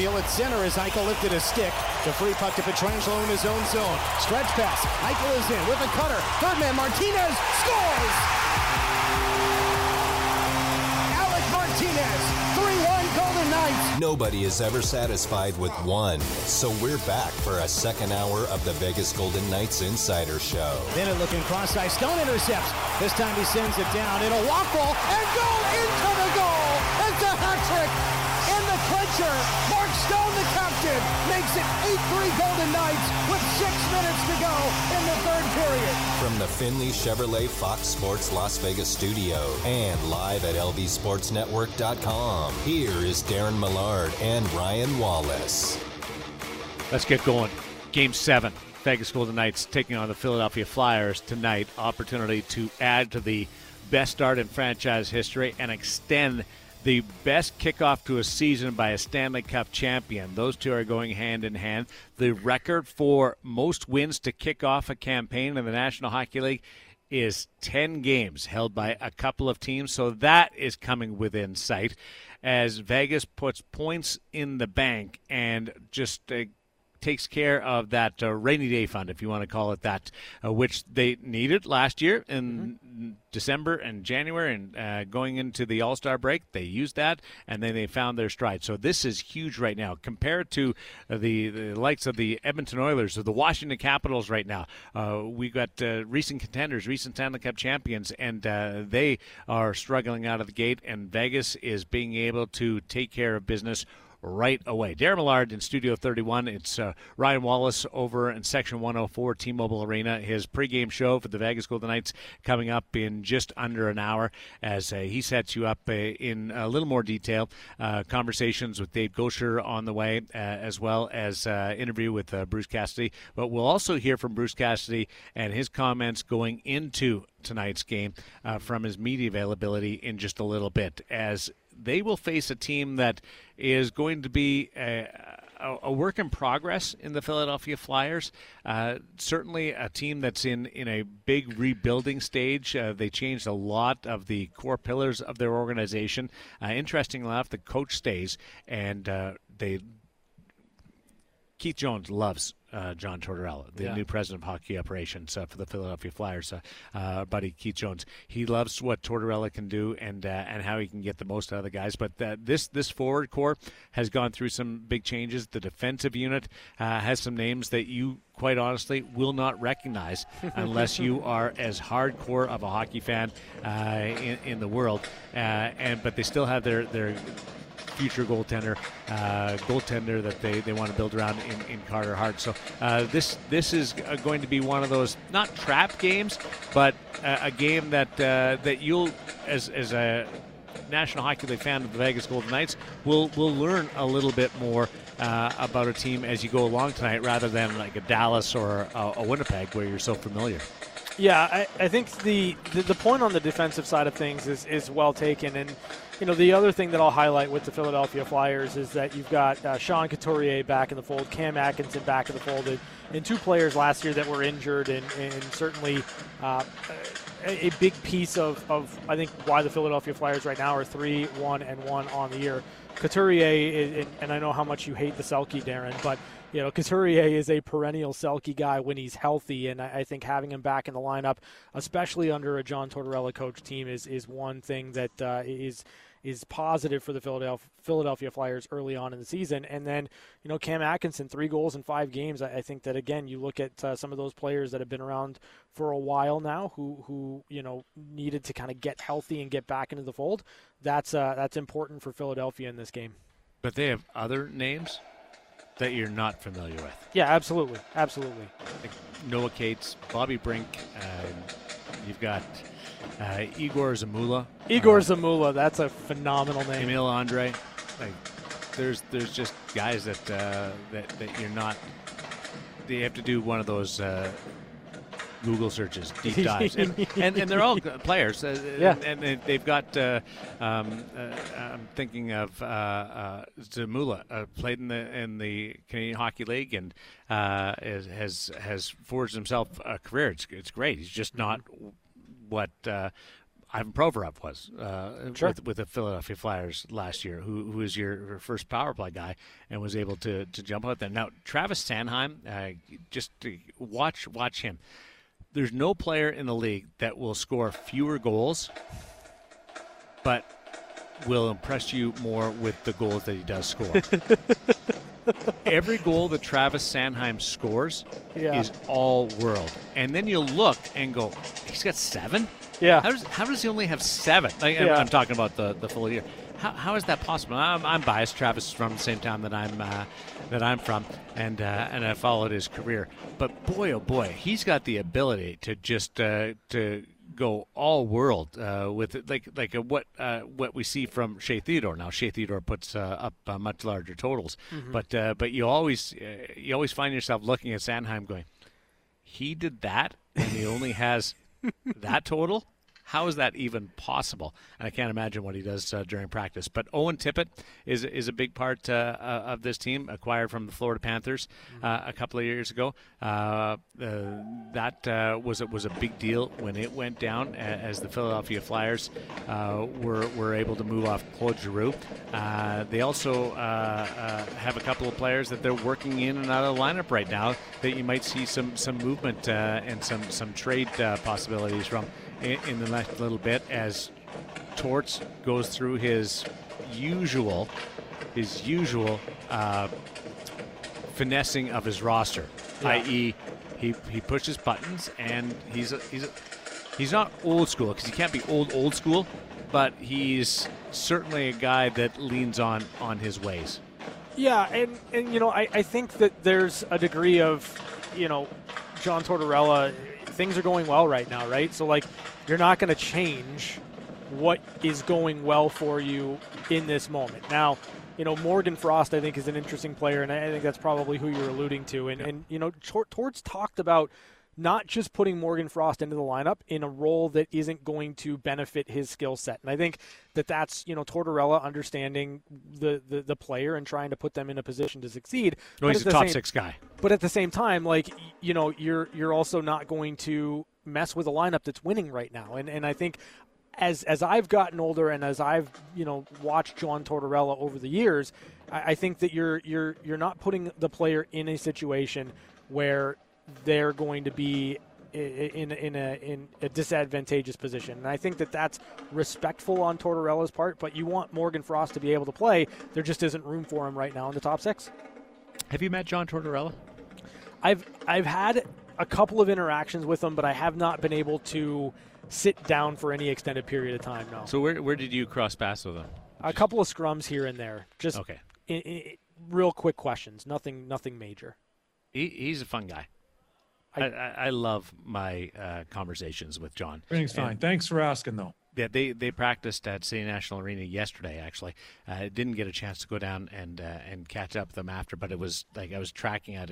Deal at center as Eichel lifted his stick. The free puck to Pietrangelo in his own zone. Stretch pass. Eichel is in with a cutter. Third man, Martinez, scores! Alec Martinez, 3-1 Golden Knights. Nobody is ever satisfied with one, so we're back for a second hour of the Vegas Golden Knights Insider Show. Bennett looking cross-ice. Stone intercepts. This time he sends it down in a walk ball and goal into the goal. It's a hat trick. Mark Stone, the captain, makes it 8-3 Golden Knights with 6 minutes to go in the third period. From the Findlay Chevrolet Fox Sports Las Vegas studio and live at lvsportsnetwork.com, here is Darren Millard and Ryan Wallace. Let's get going. Game 7, Vegas Golden Knights taking on the Philadelphia Flyers tonight. Opportunity to add to the best start in franchise history and extend the best kickoff to a season by a Stanley Cup champion. Those two are going hand in hand. The record for most wins to kick off a campaign in the National Hockey League is 10 games held by a couple of teams. So that is coming within sight as Vegas puts points in the bank and just takes care of that rainy day fund, if you want to call it that, which they needed last year in December and January, and going into the All-Star break, they used that, and then they found their stride. So this is huge right now. Compared to the likes of the Edmonton Oilers or the Washington Capitals right now, we've got recent contenders, recent Stanley Cup champions, and they are struggling out of the gate, and Vegas is being able to take care of business right away. Darren Millard in Studio 31. It's Ryan Wallace over in Section 104, T Mobile Arena. His pregame show for the Vegas Golden Knights coming up in just under an hour as he sets you up in a little more detail. Conversations with Dave Gosher on the way, as well as interview with Bruce Cassidy. But we'll also hear from Bruce Cassidy and his comments going into tonight's game from his media availability in just a little bit, as they will face a team that is going to be a work in progress in the Philadelphia Flyers. Certainly a team that's in a big rebuilding stage. They changed a lot of the core pillars of their organization. Interesting enough, the coach stays, and Keith Jones loves John Tortorella, the new president of hockey operations for the Philadelphia Flyers, buddy Keith Jones. He loves what Tortorella can do and how he can get the most out of the guys. But this forward core has gone through some big changes. The defensive unit has some names that you quite honestly will not recognize unless you are as hardcore of a hockey fan in the world. But they still have their future goaltender that they want to build around in Carter Hart. So this is going to be one of those, not trap games, but a game that that you'll, as a National Hockey League fan of the Vegas Golden Knights, will learn a little bit more about a team as you go along tonight, rather than like a Dallas or a Winnipeg where you're so familiar. Yeah, I think the point on the defensive side of things is well taken. And, you know, the other thing that I'll highlight with the Philadelphia Flyers is that you've got Sean Couturier back in the fold, Cam Atkinson back in the fold, and two players last year that were injured, and certainly a big piece of, I think, why the Philadelphia Flyers right now are 3-1-1 on the year. Couturier, and I know how much you hate the Selke, Darren, but, you know, Couturier is a perennial Selke guy when he's healthy, and I think having him back in the lineup, especially under a John Tortorella coach team, is one thing that is positive for the Philadelphia Flyers early on in the season. And then, you know, Cam Atkinson, 3 goals in 5 games. I think that, again, you look at some of those players that have been around for a while now who you know, needed to kind of get healthy and get back into the fold. That's important for Philadelphia in this game. But they have other names that you're not familiar with. Yeah, absolutely. Like Noah Cates, Bobby Brink, you've got Igor Zamula. That's a phenomenal name. Emil Andre. Like, there's just guys that that you're not. They have to do one of those Google searches, deep dives, and they're all players. And they've got. I'm thinking of Zamula, played in the Canadian Hockey League, and has forged himself a career. It's great. He's just not what Ivan Provorov was with the Philadelphia Flyers last year, who is your first power play guy and was able to jump out there. Now, Travis Sanheim, just watch him. There's no player in the league that will score fewer goals but will impress you more with the goals that he does score. Every goal that Travis Sanheim scores is all world. And then you look and go, he's got 7? Yeah. How does he only have 7? I'm talking about the full year. How is that possible? I'm biased. Travis is from the same town that I'm from, and I followed his career. But boy, oh boy, he's got the ability to just to go all world with it, what we see from Shea Theodore. Now Shea Theodore puts up much larger totals, but you always find yourself looking at Sanheim going, he did that and he only has that total. How is that even possible? And I can't imagine what he does during practice. But Owen Tippett is a big part of this team, acquired from the Florida Panthers a couple of years ago. That was a big deal when it went down, as the Philadelphia Flyers were able to move off Claude Giroux. They also have a couple of players that they're working in and out of the lineup right now that you might see some movement and some trade possibilities from in the next little bit, as Torts goes through his usual finessing of his roster, i.e., he pushes buttons, and he's not old school, because he can't be old school, but he's certainly a guy that leans on his ways. Yeah, and I think that there's a degree of, John Tortorella. Things are going well right now, right? So, you're not going to change what is going well for you in this moment. Now, Morgan Frost, I think, is an interesting player, and I think that's probably who you're alluding to. And Torts talked about not just putting Morgan Frost into the lineup in a role that isn't going to benefit his skill set. And I think that's, Tortorella understanding the player and trying to put them in a position to succeed. No, he's a top 6 guy. But at the same time, you're also not going to mess with a lineup that's winning right now. And I think as I've gotten older and as I've, watched John Tortorella over the years, I think that you're not putting the player in a situation where they're going to be in a disadvantageous position. And I think that's respectful on Tortorella's part, but you want Morgan Frost to be able to play. There just isn't room for him right now in the top 6. Have you met John Tortorella? I've had a couple of interactions with him, but I have not been able to sit down for any extended period of time, no. So where did you cross paths with him? A couple of scrums here and there. Just okay. Real quick questions, nothing major. He's a fun guy. I love my conversations with John. Everything's fine. Thanks for asking, though. Yeah, they practiced at City National Arena yesterday, actually. I didn't get a chance to go down and catch up with them after, but it was I was tracking out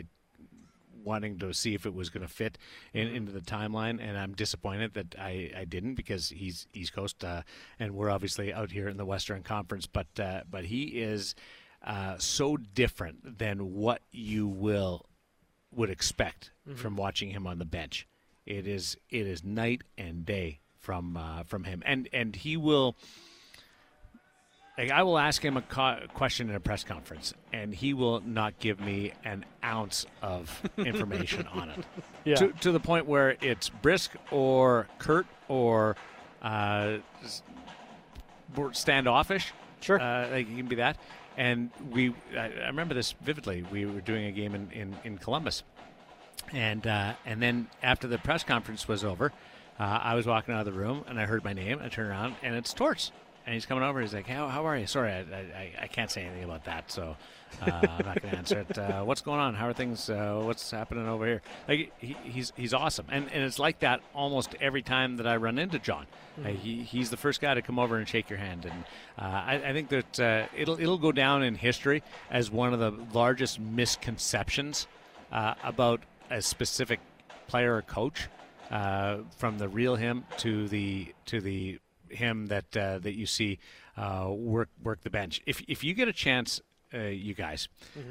wanting to see if it was going to fit into the timeline, and I'm disappointed that I didn't, because he's East Coast, and we're obviously out here in the Western Conference, but he is so different than what you would expect from watching him on the bench. It is night and day from him, and he will. I will ask him a question in a press conference, and he will not give me an ounce of information on it. Yeah. To the point where it's brisk or curt or standoffish. Sure, he can be that. And I remember this vividly. We were doing a game in Columbus, and then after the press conference was over, I was walking out of the room and I heard my name. I turned around and it's Torts, and he's coming over. He's like, "How are you? Sorry, I can't say anything about that, so I'm not going to answer it. What's going on? How are things? What's happening over here?" He's awesome, and it's like that almost every time that I run into John. He's the first guy to come over and shake your hand, and I think that it'll go down in history as one of the largest misconceptions about a specific player or coach, from the real him to the him that you see work the bench. If you get a chance, you guys,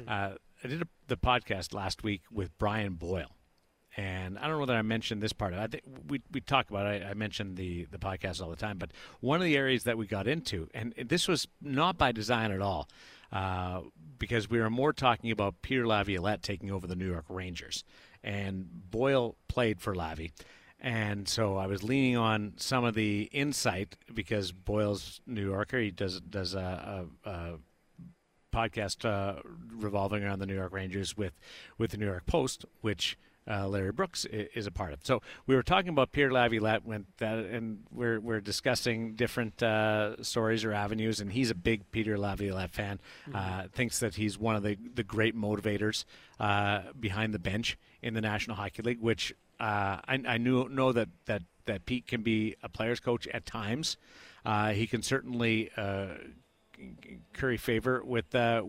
I did the podcast last week with Brian Boyle. And I don't know whether I mentioned this part of it. I think we talk about it. I mentioned the podcast all the time. But one of the areas that we got into, and this was not by design at all, because we were more talking about Pierre Laviolette taking over the New York Rangers. And Boyle played for Lavi. And so I was leaning on some of the insight because Boyle's New Yorker. He does a podcast revolving around the New York Rangers with the New York Post, which Larry Brooks is a part of. So we were talking about Pierre Laviolette, and we're discussing different stories or avenues, and he's a big Pierre Laviolette fan, thinks that he's one of the great motivators behind the bench in the National Hockey League, which I know that Pete can be a player's coach at times. He can certainly curry favor with the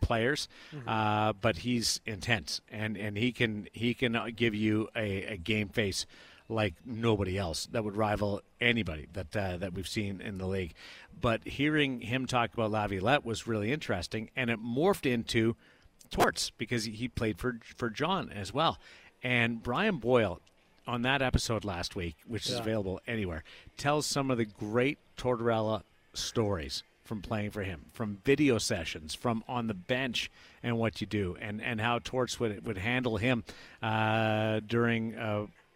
players, but he's intense, and he can give you a game face like nobody else that would rival anybody that we've seen in the league. But hearing him talk about Laviolette was really interesting, and it morphed into Torts because he played for John as well. And Brian Boyle, on that episode last week, which is available anywhere, tells some of the great Tortorella stories from playing for him, from video sessions, from on the bench and what you do, and how Torts would handle him during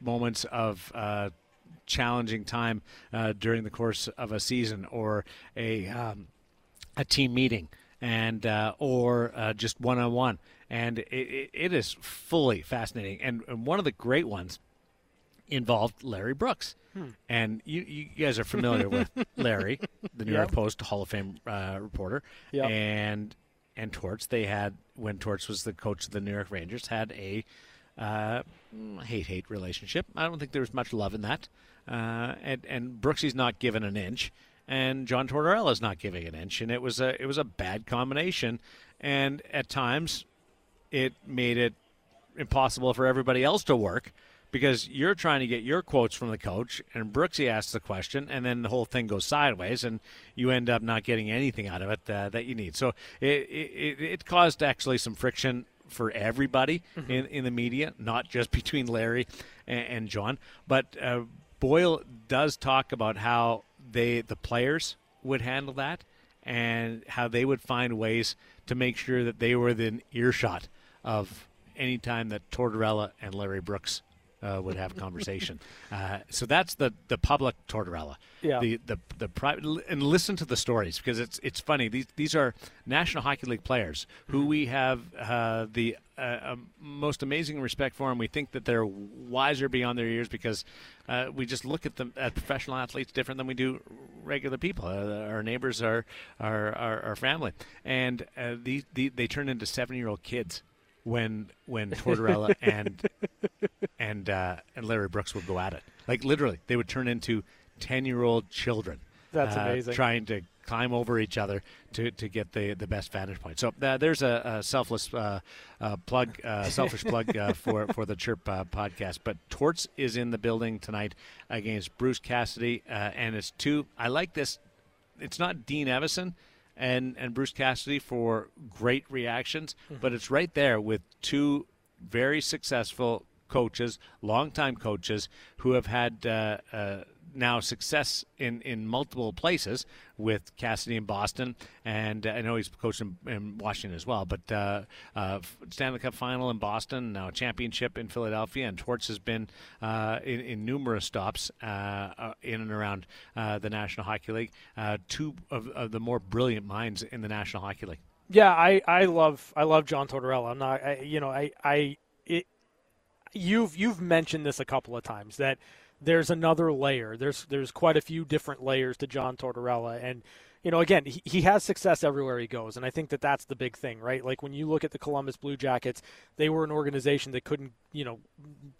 moments of challenging time during the course of a season or a team meeting and or just one-on-one. And it is fully fascinating. And one of the great ones involved Larry Brooks. And you guys are familiar with Larry, the New York Post Hall of Fame reporter. Yep. And Torts, they had, when Torts was the coach of the New York Rangers, had a hate-hate relationship. I don't think there was much love in that. And Brooksy's not given an inch, and John Tortorella's not giving an inch. And it was a bad combination. And at times it made it impossible for everybody else to work, because you're trying to get your quotes from the coach, and Brooksy asks the question, and then the whole thing goes sideways, and you end up not getting anything out of it that you need. So it caused actually some friction for everybody in the media, not just between Larry and John. But Boyle does talk about how the players would handle that and how they would find ways to make sure that they were within earshot of any time that Tortorella and Larry Brooks would have a conversation. So that's the public Tortorella. Yeah. The private, and listen to the stories, because it's funny. These are National Hockey League players who we have the most amazing respect for, and we think that they're wiser beyond their years because we just look at them at professional athletes different than we do regular people. Our neighbors are our family, and they turn into 7-year-old kids when Tortorella and Larry Brooks would go at it. Like, literally, they would turn into 10-year-old children. That's amazing. Trying to climb over each other to get the best vantage point. So there's a selfish plug for the Chirp podcast. But Torts is in the building tonight against Bruce Cassidy, and it's two. I like this. It's not Dean Evison and Bruce Cassidy for great reactions, but it's right there with two very successful coaches, longtime coaches, who have had now success in multiple places, with Cassidy in Boston, and I know he's coached in Washington as well, but Stanley Cup final in Boston, now a championship in Philadelphia, and Torts has been in numerous stops in and around the National Hockey League. Two of the more brilliant minds in the National Hockey League. Yeah, I love John Tortorella. I'm not, You've mentioned this a couple of times, that there's another layer. There's quite a few different layers to John Tortorella, and again, he has success everywhere he goes, and I think that that's the big thing, right? Like, when you look at the Columbus Blue Jackets, they were an organization that couldn't,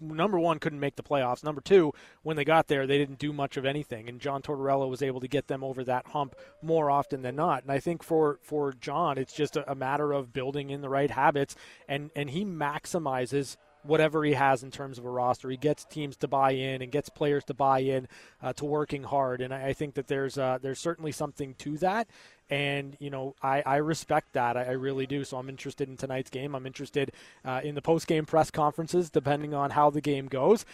number one, couldn't make the playoffs. Number two, when they got there, they didn't do much of anything, and John Tortorella was able to get them over that hump more often than not. And I think for John, it's just a matter of building in the right habits, and he maximizes whatever he has in terms of a roster. He gets teams to buy in and gets players to buy in to working hard. And I think that there's certainly something to that. And, you know, I respect that. I really do. So I'm interested in tonight's game. I'm interested in the post-game press conferences, depending on how the game goes,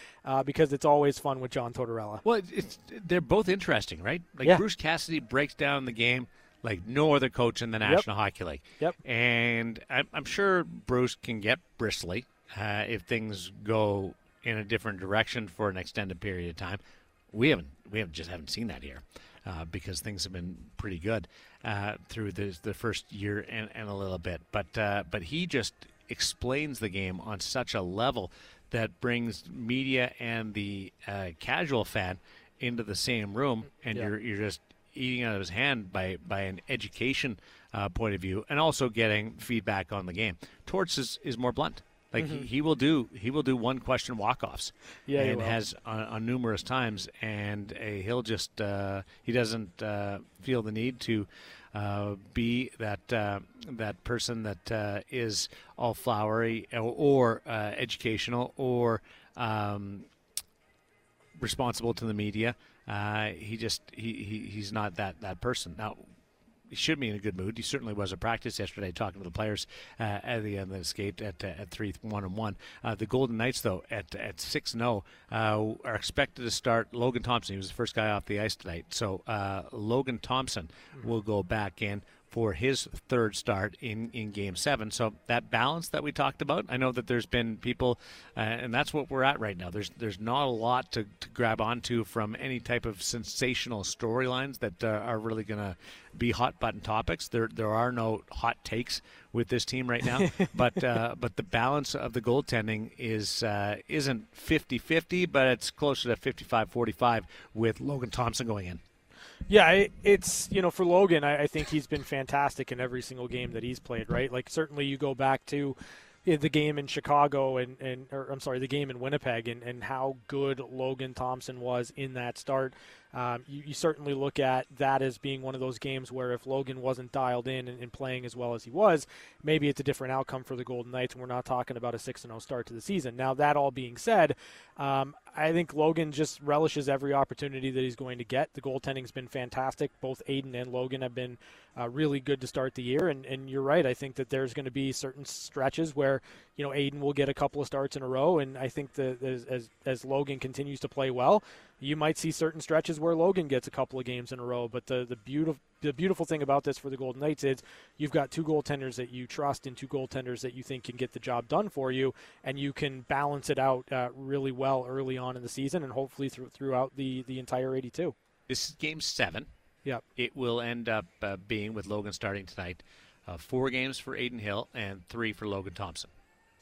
because it's always fun with John Tortorella. Well, they're both interesting, right? Like, yeah. Bruce Cassidy breaks down the game like no other coach in the National Hockey League. Yep. And I'm sure Bruce can get bristly if things go in a different direction for an extended period of time. We haven't seen that here. Because things have been pretty good through the first year and a little bit. But he just explains the game on such a level that brings media and the casual fan into the same room, and you're just eating out of his hand by an education point of view, and also getting feedback on the game. Torts is more blunt. Like, mm-hmm. he will do one question walk-offs, and has on numerous times, and he'll just he doesn't feel the need to be that person that is all flowery or educational or responsible to the media. He's not that person now. He should be in a good mood. He certainly was at practice yesterday, talking to the players at the end of the skate at 3-1-1. The Golden Knights, though, at 6-0, are expected to start Logan Thompson. He was the first guy off the ice tonight. So Logan Thompson will go back in for his third start in Game 7. So that balance that we talked about, I know that there's been people, and that's what we're at right now. There's not a lot to grab onto from any type of sensational storylines that are really going to be hot-button topics. There are no hot takes with this team right now, but the balance of the goaltending isn't 50-50, but it's closer to 55-45 with Logan Thompson going in. Yeah, it's, you know, for Logan, I think he's been fantastic in every single game that he's played, right? Like, certainly you go back to the game in Chicago the game in Winnipeg and how good Logan Thompson was in that start. You certainly look at that as being one of those games where if Logan wasn't dialed in and playing as well as he was, maybe it's a different outcome for the Golden Knights, and we're not talking about a 6-0 start to the season. Now, that all being said, I think Logan just relishes every opportunity that he's going to get. The goaltending's been fantastic. Both Aiden and Logan have been really good to start the year, and you're right. I think that there's going to be certain stretches where, you know, Aiden will get a couple of starts in a row, and I think that as Logan continues to play well, you might see certain stretches where Logan gets a couple of games in a row. But the beautiful thing about this for the Golden Knights is you've got two goaltenders that you trust and two goaltenders that you think can get the job done for you, and you can balance it out really well early on in the season and hopefully throughout the entire 82. This is Game 7. Yep. It will end up being, with Logan starting tonight, 4 games for Aiden Hill and 3 for Logan Thompson.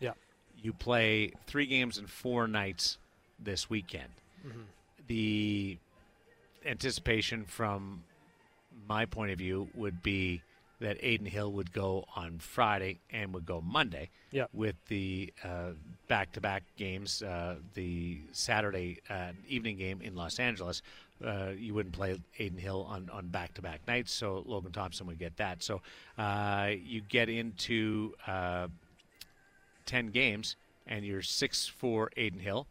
Yeah. You play 3 games and 4 nights this weekend. Mm-hmm. The anticipation from my point of view would be that Aiden Hill would go on Friday and would go Monday with the back-to-back games, the Saturday evening game in Los Angeles. You wouldn't play Aiden Hill on back-to-back nights, so Logan Thompson would get that. So you get into 10 games, and you're 6 for Aiden Hill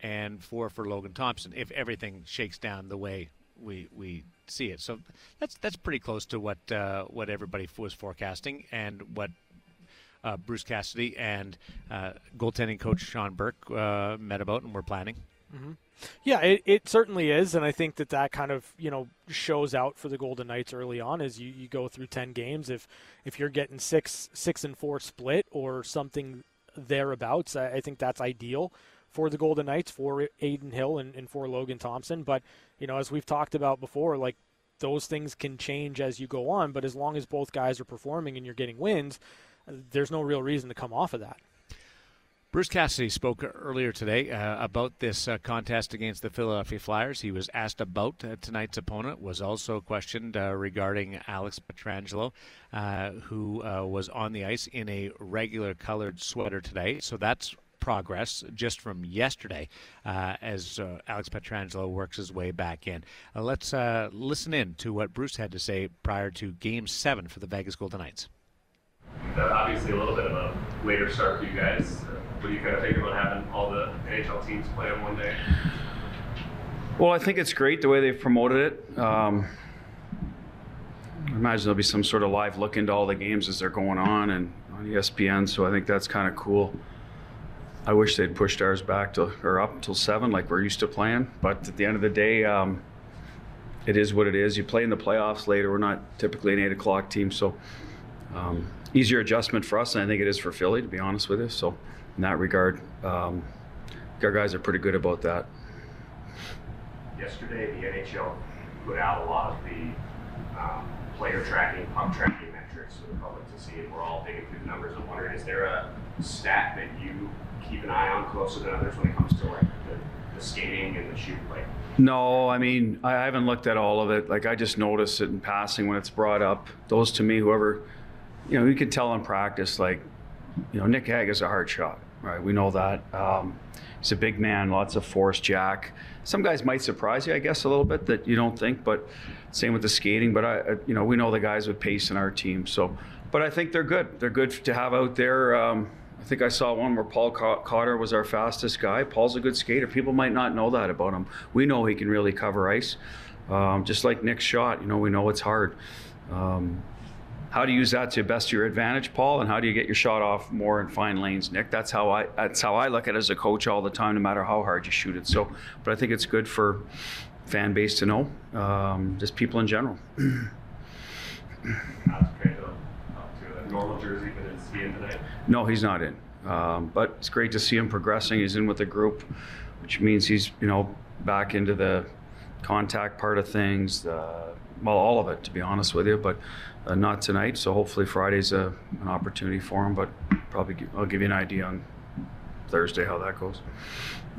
and 4 for Logan Thompson, if everything shakes down the way we see it. So that's pretty close to what everybody was forecasting and what Bruce Cassidy and goaltending coach Sean Burke met about and were planning. Mm-hmm. Yeah, it certainly is, and I think that kind of, you know, shows out for the Golden Knights early on as you go through 10 games. If you're getting 6 and 4 split or something thereabouts, I think that's ideal for the Golden Knights, for Aiden Hill and for Logan Thompson. But, you know, as we've talked about before, like, those things can change as you go on, but as long as both guys are performing and you're getting wins, there's no real reason to come off of that. Bruce Cassidy spoke earlier today about this contest against the Philadelphia Flyers. He was asked about tonight's opponent, was also questioned regarding Alex Pietrangelo, who was on the ice in a regular colored sweater today. So that's progress just from yesterday as Alex Pietrangelo works his way back in. Let's listen in to what Bruce had to say prior to Game 7 for the Vegas Golden Knights. Obviously a little bit of a later start for you guys. What do you kind of think about having all the NHL teams play on one day? Well, I think it's great the way they've promoted it. I imagine there'll be some sort of live look into all the games as they're going on and on ESPN, so I think that's kind of cool. I wish they'd pushed ours back to, or up till 7 like we're used to playing, but at the end of the day, it is what it is. You play in the playoffs later. We're not typically an 8 o'clock team, so easier adjustment for us than I think it is for Philly, to be honest with you. So in that regard, our guys are pretty good about that. Yesterday, the NHL put out a lot of the player tracking, pump tracking metrics for the public to see, and we're all digging through the numbers. I'm wondering, is there a stat that you keep an eye on closer than others when it comes to like the skating and the shoot play? No, I mean, I haven't looked at all of it. Like, I just notice it in passing when it's brought up. Those to me, whoever, you know, you could tell in practice, like, you know, Nick Hag is a hard shot, right? We know that. He's a big man, lots of force, Jack. Some guys might surprise you, I guess, a little bit that you don't think, but same with the skating. But, you know, we know the guys with pace in our team. So, but I think they're good. They're good to have out there. I think I saw one where Paul Cotter was our fastest guy. Paul's a good skater. People might not know that about him. We know he can really cover ice. Just like Nick's shot, you know, we know it's hard. How do you use that to best your advantage, Paul, and how do you get your shot off more in fine lanes, Nick? That's how I look at it as a coach all the time, no matter how hard you shoot it. So, but I think it's good for fan base to know, just people in general. Normal jersey, but is he in tonight? No, he's not in. But it's great to see him progressing. He's in with the group, which means he's, you know, back into the contact part of things. Well, all of it, to be honest with you. But not tonight. So hopefully Friday's an opportunity for him. But probably I'll give you an idea on Thursday how that goes.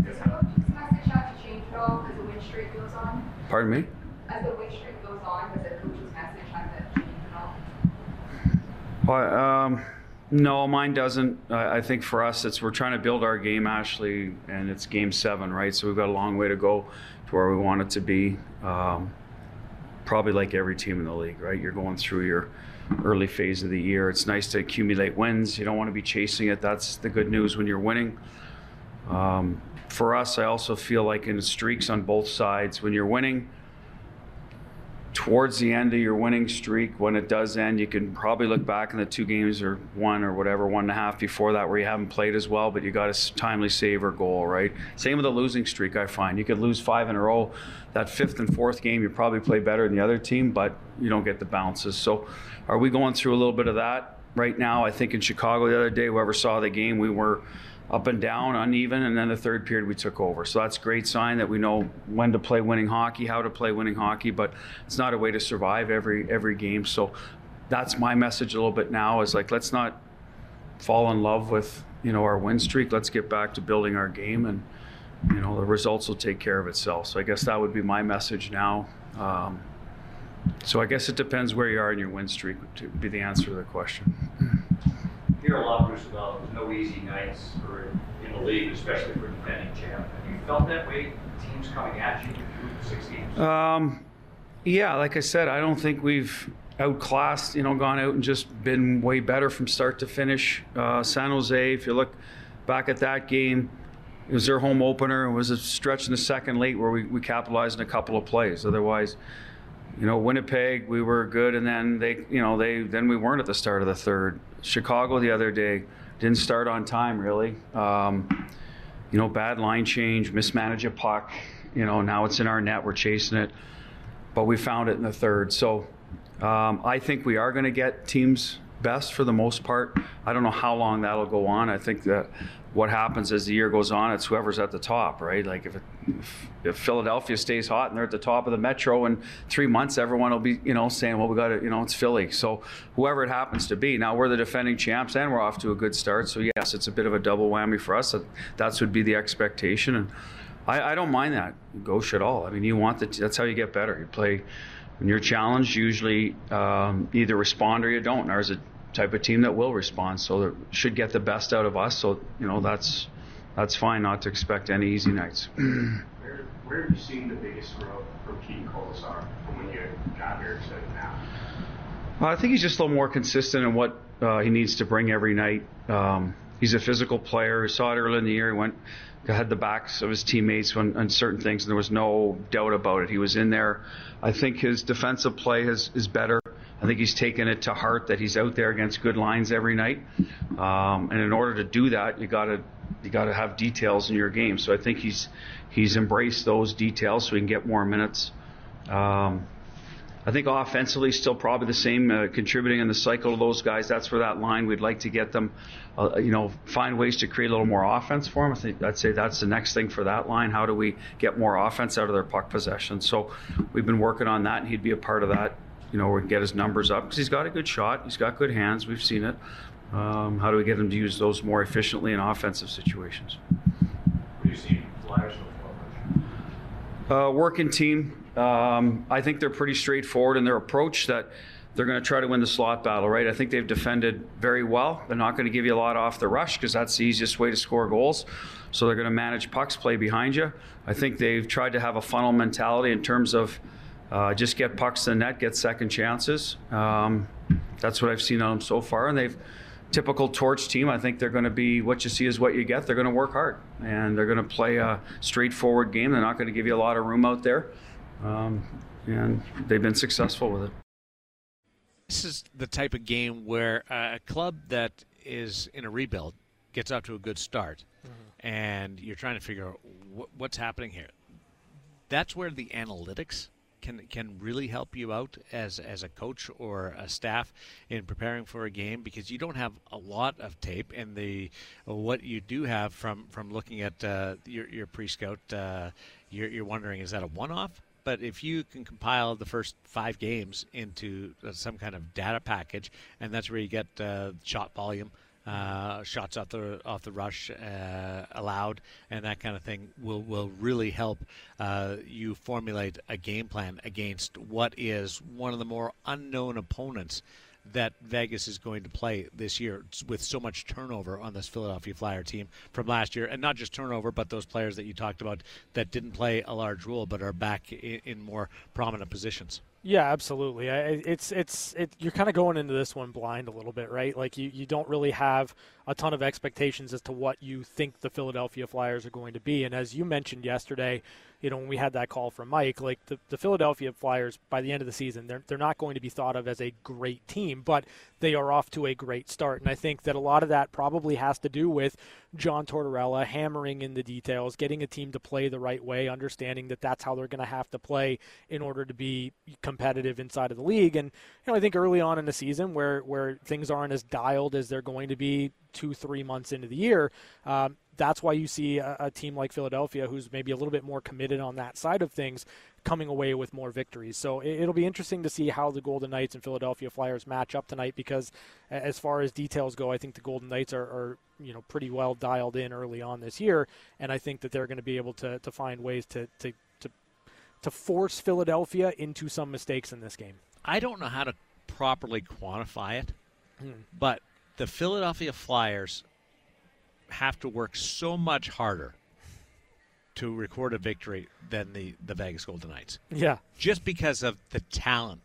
Yes. So will Pete's message have to change at all as the win streak goes on? Pardon me? As the win streak goes on, does the coach's message have to change at all? No, mine doesn't. I think for us, we're trying to build our game, Ashley, and it's Game 7, right? So we've got a long way to go to where we want it to be. Probably like every team in the league, right? You're going through your early phase of the year. It's nice to accumulate wins. You don't want to be chasing it. That's the good news when you're winning. For us, I also feel like in streaks on both sides, when you're winning, towards the end of your winning streak, when it does end, you can probably look back in the 2 games or 1 or whatever, 1.5 before that, where you haven't played as well, but you got a timely save or goal, right? Same with the losing streak, I find. You could lose 5 in a row. That 5th and 4th game, you probably play better than the other team, but you don't get the bounces. So are we going through a little bit of that right now? I think in Chicago the other day, whoever saw the game, we were up and down, uneven, and then the 3rd period we took over. So that's a great sign that we know when to play winning hockey, how to play winning hockey, but it's not a way to survive every game. So that's my message a little bit now, is like, let's not fall in love with, you know, our win streak. Let's get back to building our game, and, you know, the results will take care of itself. So I guess that would be my message now. So I guess it depends where you are in your win streak to be the answer to the question. I hear a lot, Bruce, about there's no easy nights in the league, especially for defending champ. Have you felt that way, teams coming at you through 6 games? Yeah, like I said, I don't think we've outclassed, you know, gone out and just been way better from start to finish. San Jose, if you look back at that game, it was their home opener. It was a stretch in the second late where we capitalized on a couple of plays. Otherwise, you know, Winnipeg, we were good, and then we weren't at the start of the 3rd. Chicago the other day didn't start on time, really. You know, bad line change, mismanage a puck. You know, now it's in our net, we're chasing it, but we found it in the 3rd. So I think we are going to get teams best for the most part. I don't know how long that'll go on. I think that what happens as the year goes on, it's whoever's at the top, right? Like if Philadelphia stays hot and they're at the top of the Metro in 3 months, everyone will be, you know, saying, well, we got to, you know, it's Philly. So whoever it happens to be, now we're the defending champs and we're off to a good start. So yes, it's a bit of a double whammy for us. That would be the expectation, and I don't mind that gauche at all. I mean, you want that's how you get better. You play when you're challenged. Usually either respond or you don't. And ours is type of team that will respond, so they should get the best out of us. So, you know, that's fine not to expect any easy nights. Where have you seen the biggest growth from Keith Jones from when you got here to now? I think he's just a little more consistent in what he needs to bring every night. He's a physical player. We saw it early in the year. He had the backs of his teammates on certain things, and there was no doubt about it. He was in there. I think his defensive play is better. I think he's taken it to heart that he's out there against good lines every night. And in order to do that, you got to have details in your game. So I think he's embraced those details so he can get more minutes. I think offensively still probably the same, contributing in the cycle of those guys. That's where that line we'd like to get them, find ways to create a little more offense for them. I think I'd say that's the next thing for that line. How do we get more offense out of their puck possession? So we've been working on that, and he'd be a part of that. We can get his numbers up because he's got a good shot. He's got good hands. We've seen it. How do we get him to use those more efficiently in offensive situations? What do you see Flyers so far? Working team. I think they're pretty straightforward in their approach that they're going to try to win the slot battle, right? I think they've defended very well. They're not going to give you a lot off the rush because that's the easiest way to score goals. So they're going to manage pucks, play behind you. I think they've tried to have a funnel mentality in terms of just get pucks to the net, get second chances. That's what I've seen on them so far. And they've typical torch team. I think they're going to be what you see is what you get. They're going to work hard and they're going to play a straightforward game. They're not going to give you a lot of room out there. And they've been successful with it. This is the type of game where a club that is in a rebuild gets off to a good start, and you're trying to figure out what's happening here. That's where the analytics can really help you out as a coach or a staff in preparing for a game, because you don't have a lot of tape, and what you do have from looking at your pre-scout, you're wondering, is that a one-off? But if you can compile the first 5 games into some kind of data package, and that's where you get shot volume, shots off the rush allowed, and that kind of thing will really help you formulate a game plan against what is one of the more unknown opponents that Vegas is going to play this year, with so much turnover on this Philadelphia Flyer team from last year. And not just turnover, but those players that you talked about that didn't play a large role but are back in more prominent positions. Yeah, absolutely. You're kind of going into this one blind a little bit, right? Like you don't really have a ton of expectations as to what you think the Philadelphia Flyers are going to be. And as you mentioned yesterday, when we had that call from Mike, like the Philadelphia Flyers by the end of the season, they're not going to be thought of as a great team, but they are off to a great start. And I think that a lot of that probably has to do with John Tortorella hammering in the details, getting a team to play the right way, understanding that that's how they're going to have to play in order to be competitive inside of the league. And I think early on in the season, where things aren't as dialed as they're going to be 2-3 months into the year, that's why you see a team like Philadelphia, who's maybe a little bit more committed on that side of things, coming away with more victories. So it'll be interesting to see how the Golden Knights and Philadelphia Flyers match up tonight, because as far as details go, I think the Golden Knights are pretty well dialed in early on this year, and I think that they're going to be able to find ways to force Philadelphia into some mistakes in this game. I don't know how to properly quantify it, but the Philadelphia Flyers have to work so much harder to record a victory than the Vegas Golden Knights. Yeah. Just because of the talent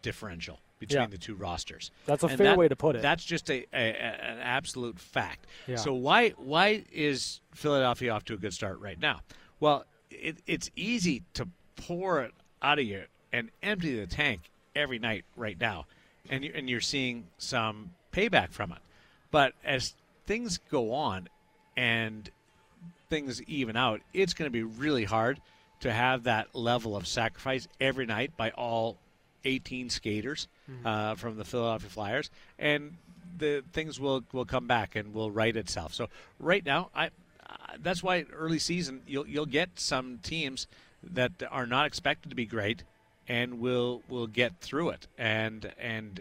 differential between the two rosters. That's a fair way to put it. That's just an absolute fact. Yeah. So why is Philadelphia off to a good start right now? Well, it's easy to pour it out of you and empty the tank every night right now, and you're seeing some payback from it. But as things go on and things even out, it's going to be really hard to have that level of sacrifice every night by all 18 skaters from the Philadelphia Flyers, and the things will come back and will right itself. So right now, that's why early season you'll get some teams that are not expected to be great and will get through it and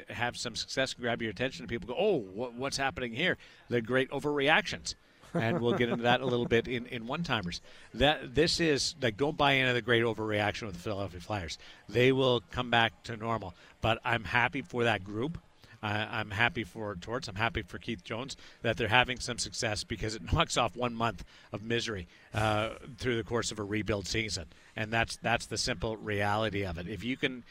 have some success, grab your attention, and people go, oh, what's happening here? The great overreactions. And we'll get into that a little bit in one-timers. This is, don't buy into the great overreaction with the Philadelphia Flyers. They will come back to normal. But I'm happy for that group. I'm happy for Torts. I'm happy for Keith Jones that they're having some success, because it knocks off 1 month of misery through the course of a rebuild season, and that's the simple reality of it. If you can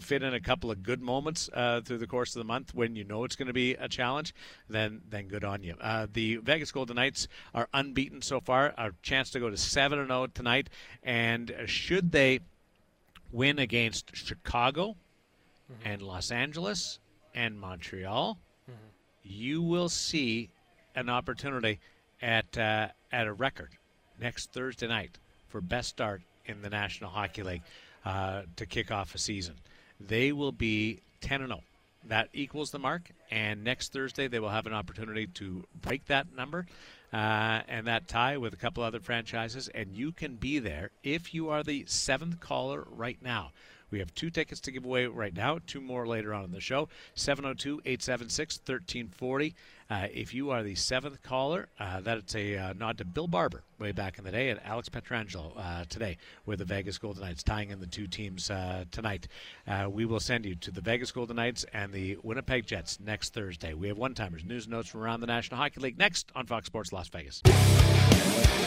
fit in a couple of good moments through the course of the month when you know it's going to be a challenge, then good on you. The Vegas Golden Knights are unbeaten so far. Our chance to go to 7-0 tonight, and should they win against Chicago and Los Angeles and Montreal, you will see an opportunity at a record next Thursday night for best start in the National Hockey League to kick off a season. They will be 10-0. That equals the mark, and next Thursday they will have an opportunity to break that number and that tie with a couple other franchises, and you can be there if you are the seventh caller right now. We have 2 tickets to give away right now, 2 more later on in the show, 702-876-1340. If you are the seventh caller, that's a nod to Bill Barber way back in the day, and Alex Pietrangelo today with the Vegas Golden Knights, tying in the 2 teams tonight. We will send you to the Vegas Golden Knights and the Winnipeg Jets next Thursday. We have one-timers, news and notes from around the National Hockey League next on Fox Sports Las Vegas.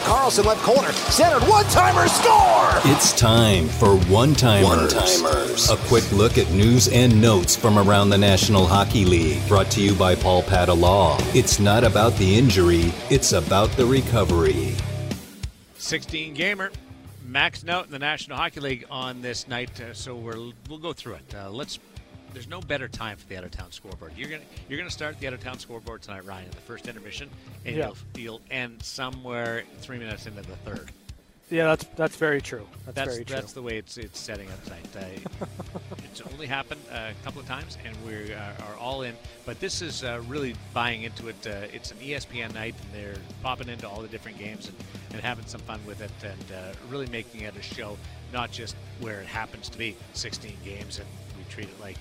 Carlson, left corner, centered, one-timer, score! It's time for One-Timers. One-Timers. A quick look at news and notes from around the National Hockey League, brought to you by Paul Patalaw. It's not about the injury, it's about the recovery. 16-gamer, maxed out in the National Hockey League on this night, so we'll go through it. There's no better time for the out-of-town scoreboard. You're gonna start the out-of-town scoreboard tonight, Ryan, in the first intermission, and you'll end somewhere 3 minutes into the third. Yeah, that's very true. That's very true. That's the way it's setting up tonight. It's only happened a couple of times, and we are all in. But this is really buying into it. It's an ESPN night, and they're popping into all the different games and having some fun with it, and really making it a show, not just where it happens to be 16 games, and we treat it like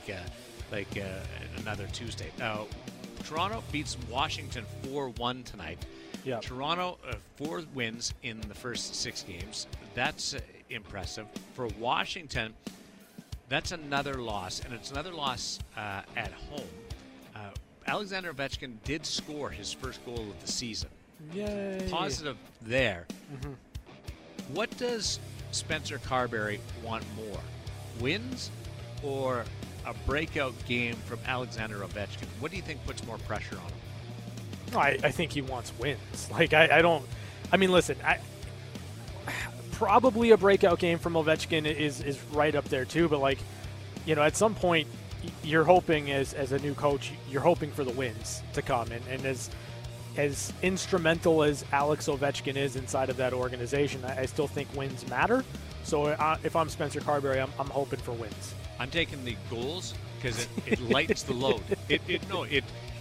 another Tuesday. Now, Toronto beats Washington 4-1 tonight. Yep. Toronto, 4 wins in the first 6 games. That's impressive. For Washington, that's another loss, and it's another loss at home. Alexander Ovechkin did score his first goal of the season. Yay. Positive there. Mm-hmm. What does Spencer Carberry want more? Wins or a breakout game from Alexander Ovechkin? What do you think puts more pressure on him? I think he wants wins. Like, probably a breakout game from Ovechkin is right up there too. But like, you know, at some point you're hoping as a new coach, you're hoping for the wins to come. And as instrumental as Alex Ovechkin is inside of that organization, I still think wins matter. So if I'm Spencer Carberry, I'm hoping for wins. I'm taking the goals because it lights the load.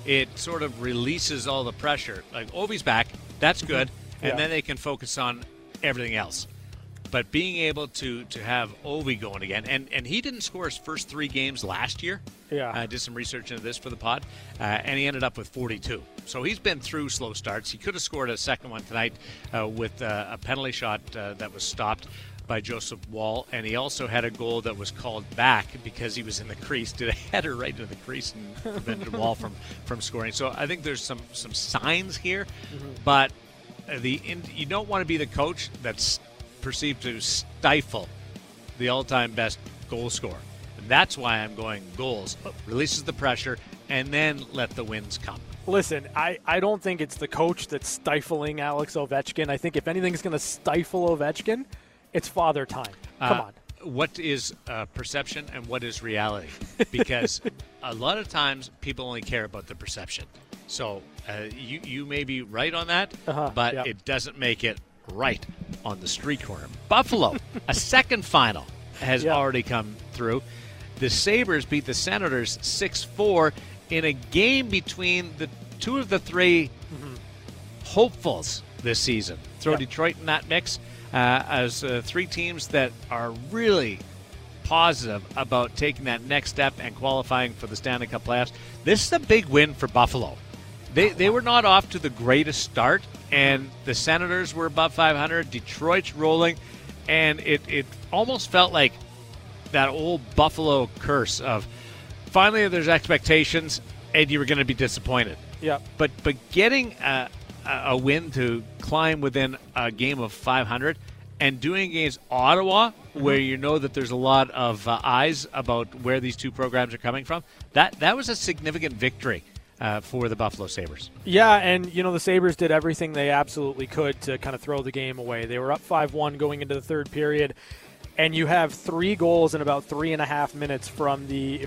It sort of releases all the pressure. Like, Ovi's back, that's good, and then they can focus on everything else. But being able to have Ovi going again, and he didn't score his first 3 games last year. Yeah, I did some research into this for the pod, and he ended up with 42. So he's been through slow starts. He could have scored a second one tonight with a penalty shot that was stopped by Joseph Wall, and he also had a goal that was called back because he was in the crease, did a header right into the crease and prevented Wall from scoring. So I think there's some signs here, but you don't want to be the coach that's perceived to stifle the all-time best goal scorer. And that's why I'm going goals. Releases the pressure, and then let the wins come. Listen, I don't think it's the coach that's stifling Alex Ovechkin. I think if anything's going to stifle Ovechkin, it's father time. Come on. What is perception and what is reality? Because a lot of times people only care about the perception. So you may be right on that, but it doesn't make it right on the street corner. Buffalo, a second final, has already come through. The Sabres beat the Senators 6-4 in a game between the 2 of the 3 hopefuls this season. Throw Detroit in that mix. As 3 teams that are really positive about taking that next step and qualifying for the Stanley Cup playoffs. This is a big win for Buffalo. They were not off to the greatest start, and the Senators were above 500. Detroit's rolling, and it almost felt like that old Buffalo curse of finally there's expectations, and you were going to be disappointed. Yeah. But getting a win to climb within a game of 500 and doing against Ottawa, where you know that there's a lot of eyes about where these two programs are coming from, that was a significant victory for the Buffalo Sabres. Yeah, and you know the Sabres did everything they absolutely could to kind of throw the game away. They were up 5-1 going into the third period, and you have 3 goals in about 3.5 minutes from the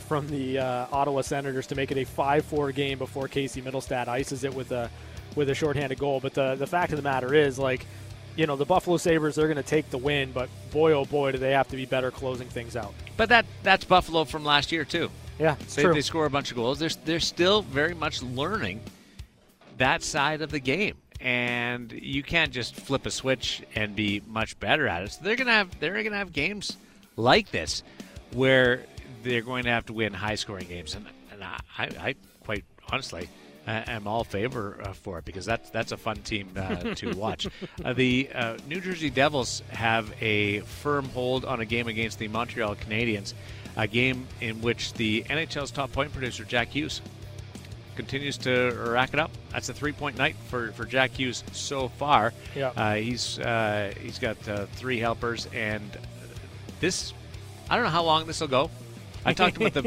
Ottawa Senators to make it a 5-4 game before Casey Middlestad ices it with a shorthanded goal. But the fact of the matter is, like, you know, the Buffalo Sabres, they're going to take the win, but boy, oh boy, do they have to be better closing things out. But that's Buffalo from last year, too. Yeah, true. They score a bunch of goals. They're still very much learning that side of the game, and you can't just flip a switch and be much better at it. So they're going to have games like this where they're going to have to win high-scoring games, and I quite honestly am all favor for it, because that's a fun team to watch. The New Jersey Devils have a firm hold on a game against the Montreal Canadiens, a game in which the NHL's top point producer, Jack Hughes, continues to rack it up. That's a 3-point night for Jack Hughes so far. Yeah. He's got 3 helpers, and this, I don't know how long this will go. I talked about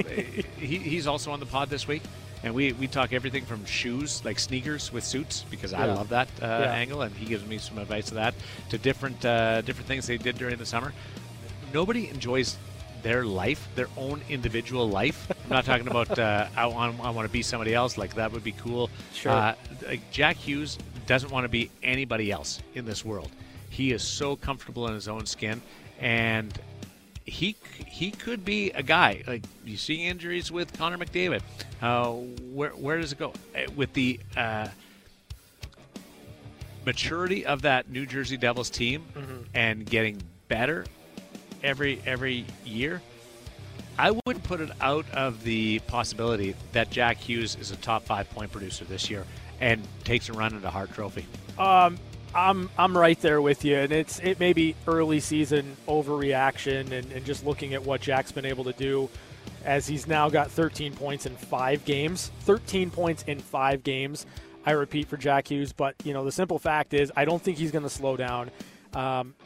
he's also on the pod this week. And we talk everything from shoes, like sneakers with suits, because I love that angle, and he gives me some advice of that, to different things they did during the summer. Nobody enjoys their life, their own individual life. I'm not talking about I want to be somebody else, like that would be cool. Sure. Jack Hughes doesn't want to be anybody else in this world. He is so comfortable in his own skin, and he could be a guy. Like, you see injuries with Connor McDavid. Where does it go? With the maturity of that New Jersey Devils team and getting better every year, I wouldn't put it out of the possibility that Jack Hughes is a top 5-point producer this year and takes a run at a Hart Trophy. I'm right there with you, and it may be early season overreaction and just looking at what Jack's been able to do, as he's now got 13 points in 5 games. 13 points in 5 games, I repeat, for Jack Hughes. But, you know, the simple fact is I don't think he's going to slow down.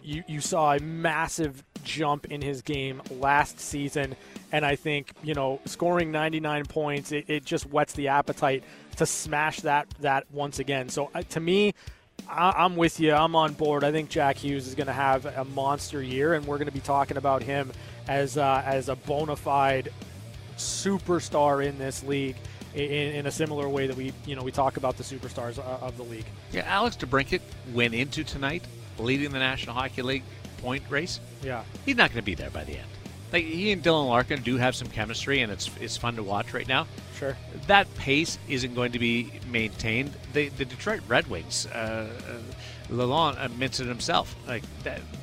You saw a massive jump in his game last season, and I think, you know, scoring 99 points, it just whets the appetite to smash that once again. So, to me, I'm with you. I'm on board. I think Jack Hughes is going to have a monster year, and we're going to be talking about him as a bona fide superstar in this league in a similar way that we talk about the superstars of the league. Yeah, Alex DeBrincat went into tonight leading the National Hockey League point race. Yeah, he's not going to be there by the end. Like, he and Dylan Larkin do have some chemistry, and it's fun to watch right now. Sure. That pace isn't going to be maintained. The Detroit Red Wings, Lalonde admits it himself. Like,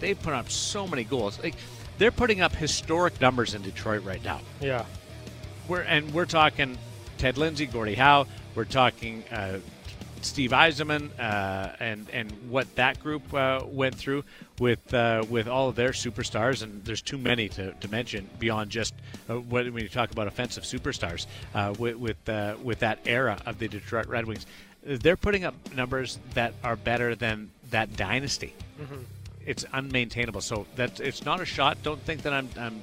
they put up so many goals. Like, they're putting up historic numbers in Detroit right now. Yeah. We're talking Ted Lindsay, Gordie Howe. We're talking Steve Yzerman and what that group went through with all of their superstars, and there's too many to mention beyond just when you talk about offensive superstars with that era of the Detroit Red Wings. They're putting up numbers that are better than that dynasty. Mm-hmm. It's unmaintainable, so that it's not a shot. Don't think that I'm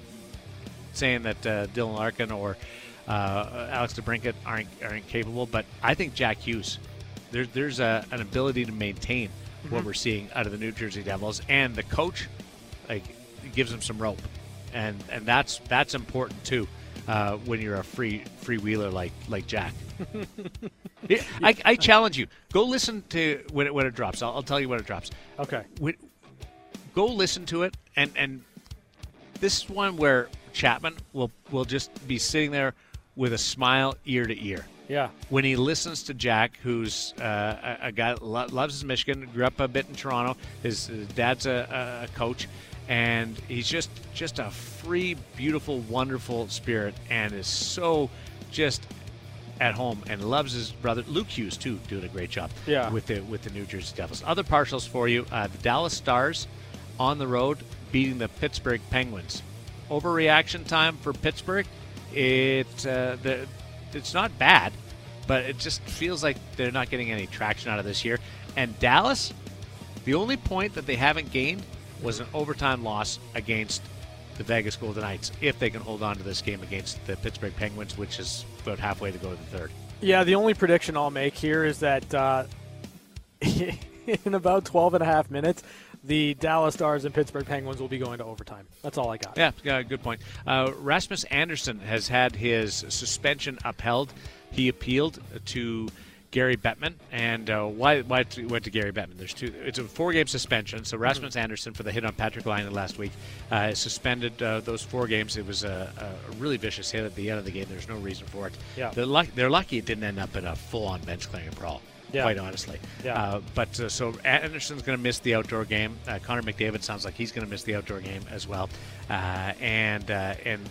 saying that Dylan Larkin or Alex DeBrincat aren't capable, but I think Jack Hughes, there's an ability to maintain what we're seeing out of the New Jersey Devils, and the coach, like, gives them some rope, and that's important too when you're a freewheeler like Jack. I challenge you. Go listen to when it drops. I'll tell you when it drops. Okay. Go listen to it, and this is one where Chapman will just be sitting there with a smile ear to ear. Yeah. When he listens to Jack, who's a guy that loves his Michigan, grew up a bit in Toronto. His dad's a coach, and he's just a free, beautiful, wonderful spirit, and is so just at home, and loves his brother. Luke Hughes, too, doing a great job with the New Jersey Devils. Other partials for you. The Dallas Stars on the road beating the Pittsburgh Penguins. Overreaction time for Pittsburgh. It's not bad. But it just feels like they're not getting any traction out of this year. And Dallas, the only point that they haven't gained was an overtime loss against the Vegas Golden Knights, if they can hold on to this game against the Pittsburgh Penguins, which is about halfway to go to the third. Yeah, the only prediction I'll make here is that in about 12 and a half minutes, the Dallas Stars and Pittsburgh Penguins will be going to overtime. That's all I got. Yeah, good point. Rasmus Anderson has had his suspension upheld. He appealed to Gary Bettman, and why went to Gary Bettman? There's two. It's a four-game suspension. So Rasmus Anderson, for the hit on Patrick Laine last week, is suspended those 4 games. It was a really vicious hit at the end of the game. There's no reason for it. Yeah. They're lucky it didn't end up in a full-on bench-clearing brawl. Yeah. Quite honestly. Yeah. So Anderson's going to miss the outdoor game. Connor McDavid sounds like he's going to miss the outdoor game as well. And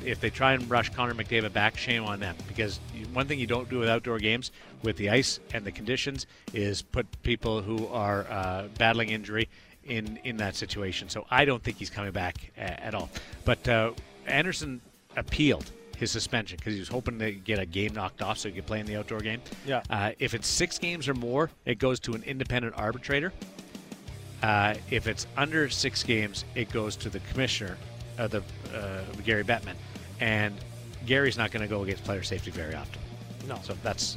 if they try and rush Connor McDavid back, shame on them. Because one thing you don't do with outdoor games, with the ice and the conditions, is put people who are battling injury in that situation. So I don't think he's coming back at all. But Anderson appealed his suspension because he was hoping to get a game knocked off so he could play in the outdoor game. Yeah. If it's 6 games or more, it goes to an independent arbitrator. If it's under 6 games, it goes to the commissioner, Gary Bettman. And Gary's not going to go against player safety very often. No. So that's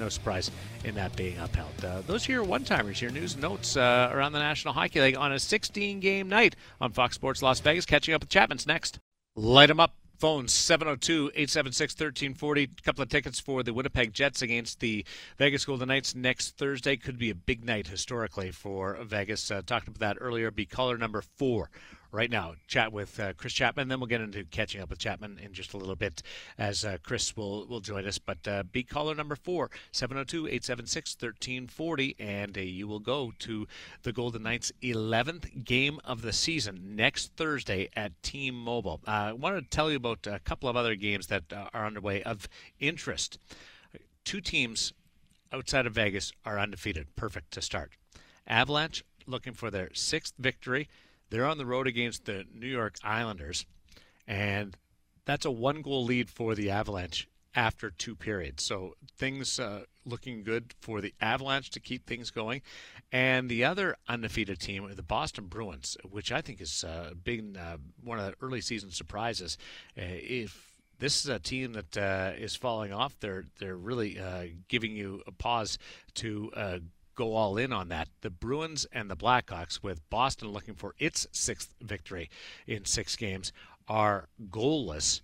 no surprise in that being upheld. Those are your one-timers, your news and notes around the National Hockey League on a 16-game night on Fox Sports Las Vegas. Catching up with Chapman's next. Light 'em up. Phone 702-876-1340. A couple of tickets for the Winnipeg Jets against the Vegas Golden Knights next Thursday. Could be a big night historically for Vegas. Talked about that earlier. Be caller number 4 right now. Chat with Chris Chapman. Then we'll get into catching up with Chapman in just a little bit as Chris will join us. But be caller number 4, 702-876-1340. And you will go to the Golden Knights' 11th game of the season next Thursday at T Mobile. I wanted to tell you about a couple of other games that are underway of interest. 2 teams outside of Vegas are undefeated. Perfect to start. Avalanche looking for their 6th victory. They're on the road against the New York Islanders, and that's a 1-goal lead for the Avalanche after 2 periods. So things looking good for the Avalanche to keep things going. And the other undefeated team are the Boston Bruins, which I think is been one of the early season surprises. If this is a team that is falling off, they're really giving you a pause to go all in on that. The Bruins and the Blackhawks, with Boston looking for its 6th victory in 6 games, are goalless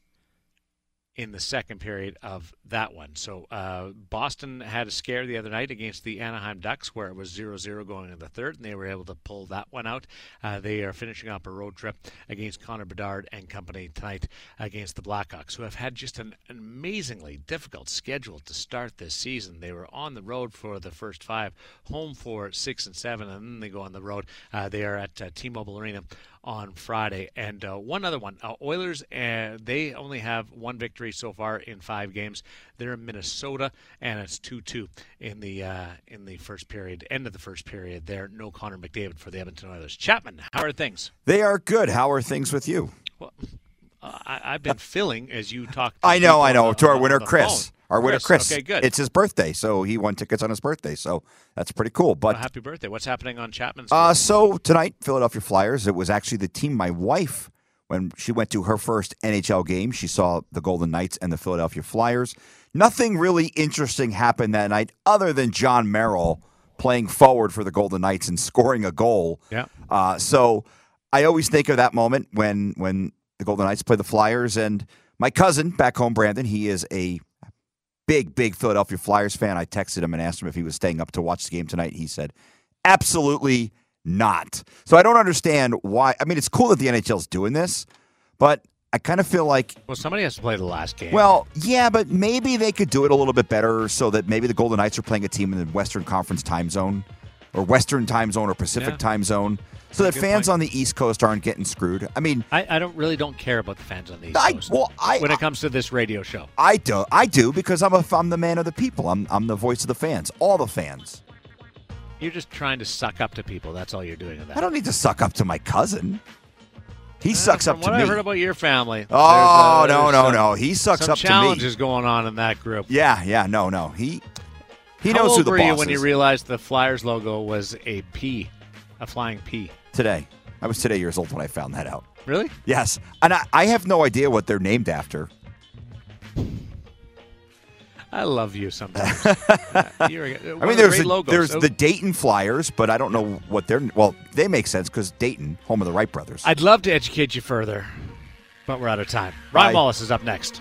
in the second period of that one. So Boston had a scare the other night against the Anaheim Ducks where it was 0-0 going into the third, and they were able to pull that one out. They are finishing up a road trip against Connor Bedard and company tonight against the Blackhawks, who have had just an amazingly difficult schedule to start this season. They were on the road for the first 5, home for 6 and 7, and then they go on the road. They are at T-Mobile Arena on Friday. And one other one, Oilers, they only have 1 victory so far in 5 games. They're in Minnesota, and it's 2-2 in the first period, end of the first period. There, no Connor McDavid for the Edmonton Oilers. Chapman, how are things? They are good. How are things with you? Well, I've been filling as you talk. I know. To our winner, Chris. Our winner, Chris. Okay, good. It's his birthday, so he won tickets on his birthday, so that's pretty cool. But happy birthday. What's happening on Chapman's? So tonight, Philadelphia Flyers. It was actually the team my wife, when she went to her first NHL game, she saw the Golden Knights and the Philadelphia Flyers. Nothing really interesting happened that night other than John Merrill playing forward for the Golden Knights and scoring a goal. Yeah. So I always think of that moment when the Golden Knights play the Flyers. And my cousin back home, Brandon, he is a big Philadelphia Flyers fan. I texted him and asked him if he was staying up to watch the game tonight. He said, absolutely not. So I don't understand why. I mean, it's cool that the NHL's doing this, but I kind of feel like... Well, somebody has to play the last game. Well, yeah, but maybe they could do it a little bit better so that maybe the Golden Knights are playing a team in the Western Conference time zone or Western time zone or Pacific time zone so that fans on the East Coast aren't getting screwed. I mean... I don't care about the fans on the East Coast when it comes to this radio show. I do because I'm the man of the people. I'm the voice of the fans, all the fans. You're just trying to suck up to people. That's all you're doing. I don't need to suck up to my cousin. He sucks up to me. From what I heard about your family. Oh, no. He sucks up to me. Some challenges going on in that group. Yeah, no. He... He knows who the boss is. How old were you when you realized the Flyers logo was a P, a flying P? Today. I was today years old when I found that out. Really? Yes. And I have no idea what they're named after. I love you sometimes. There's the Dayton Flyers, but I don't know what they're... Well, they make sense because Dayton, home of the Wright brothers. I'd love to educate you further, but we're out of time. Ryan Wallace is up next.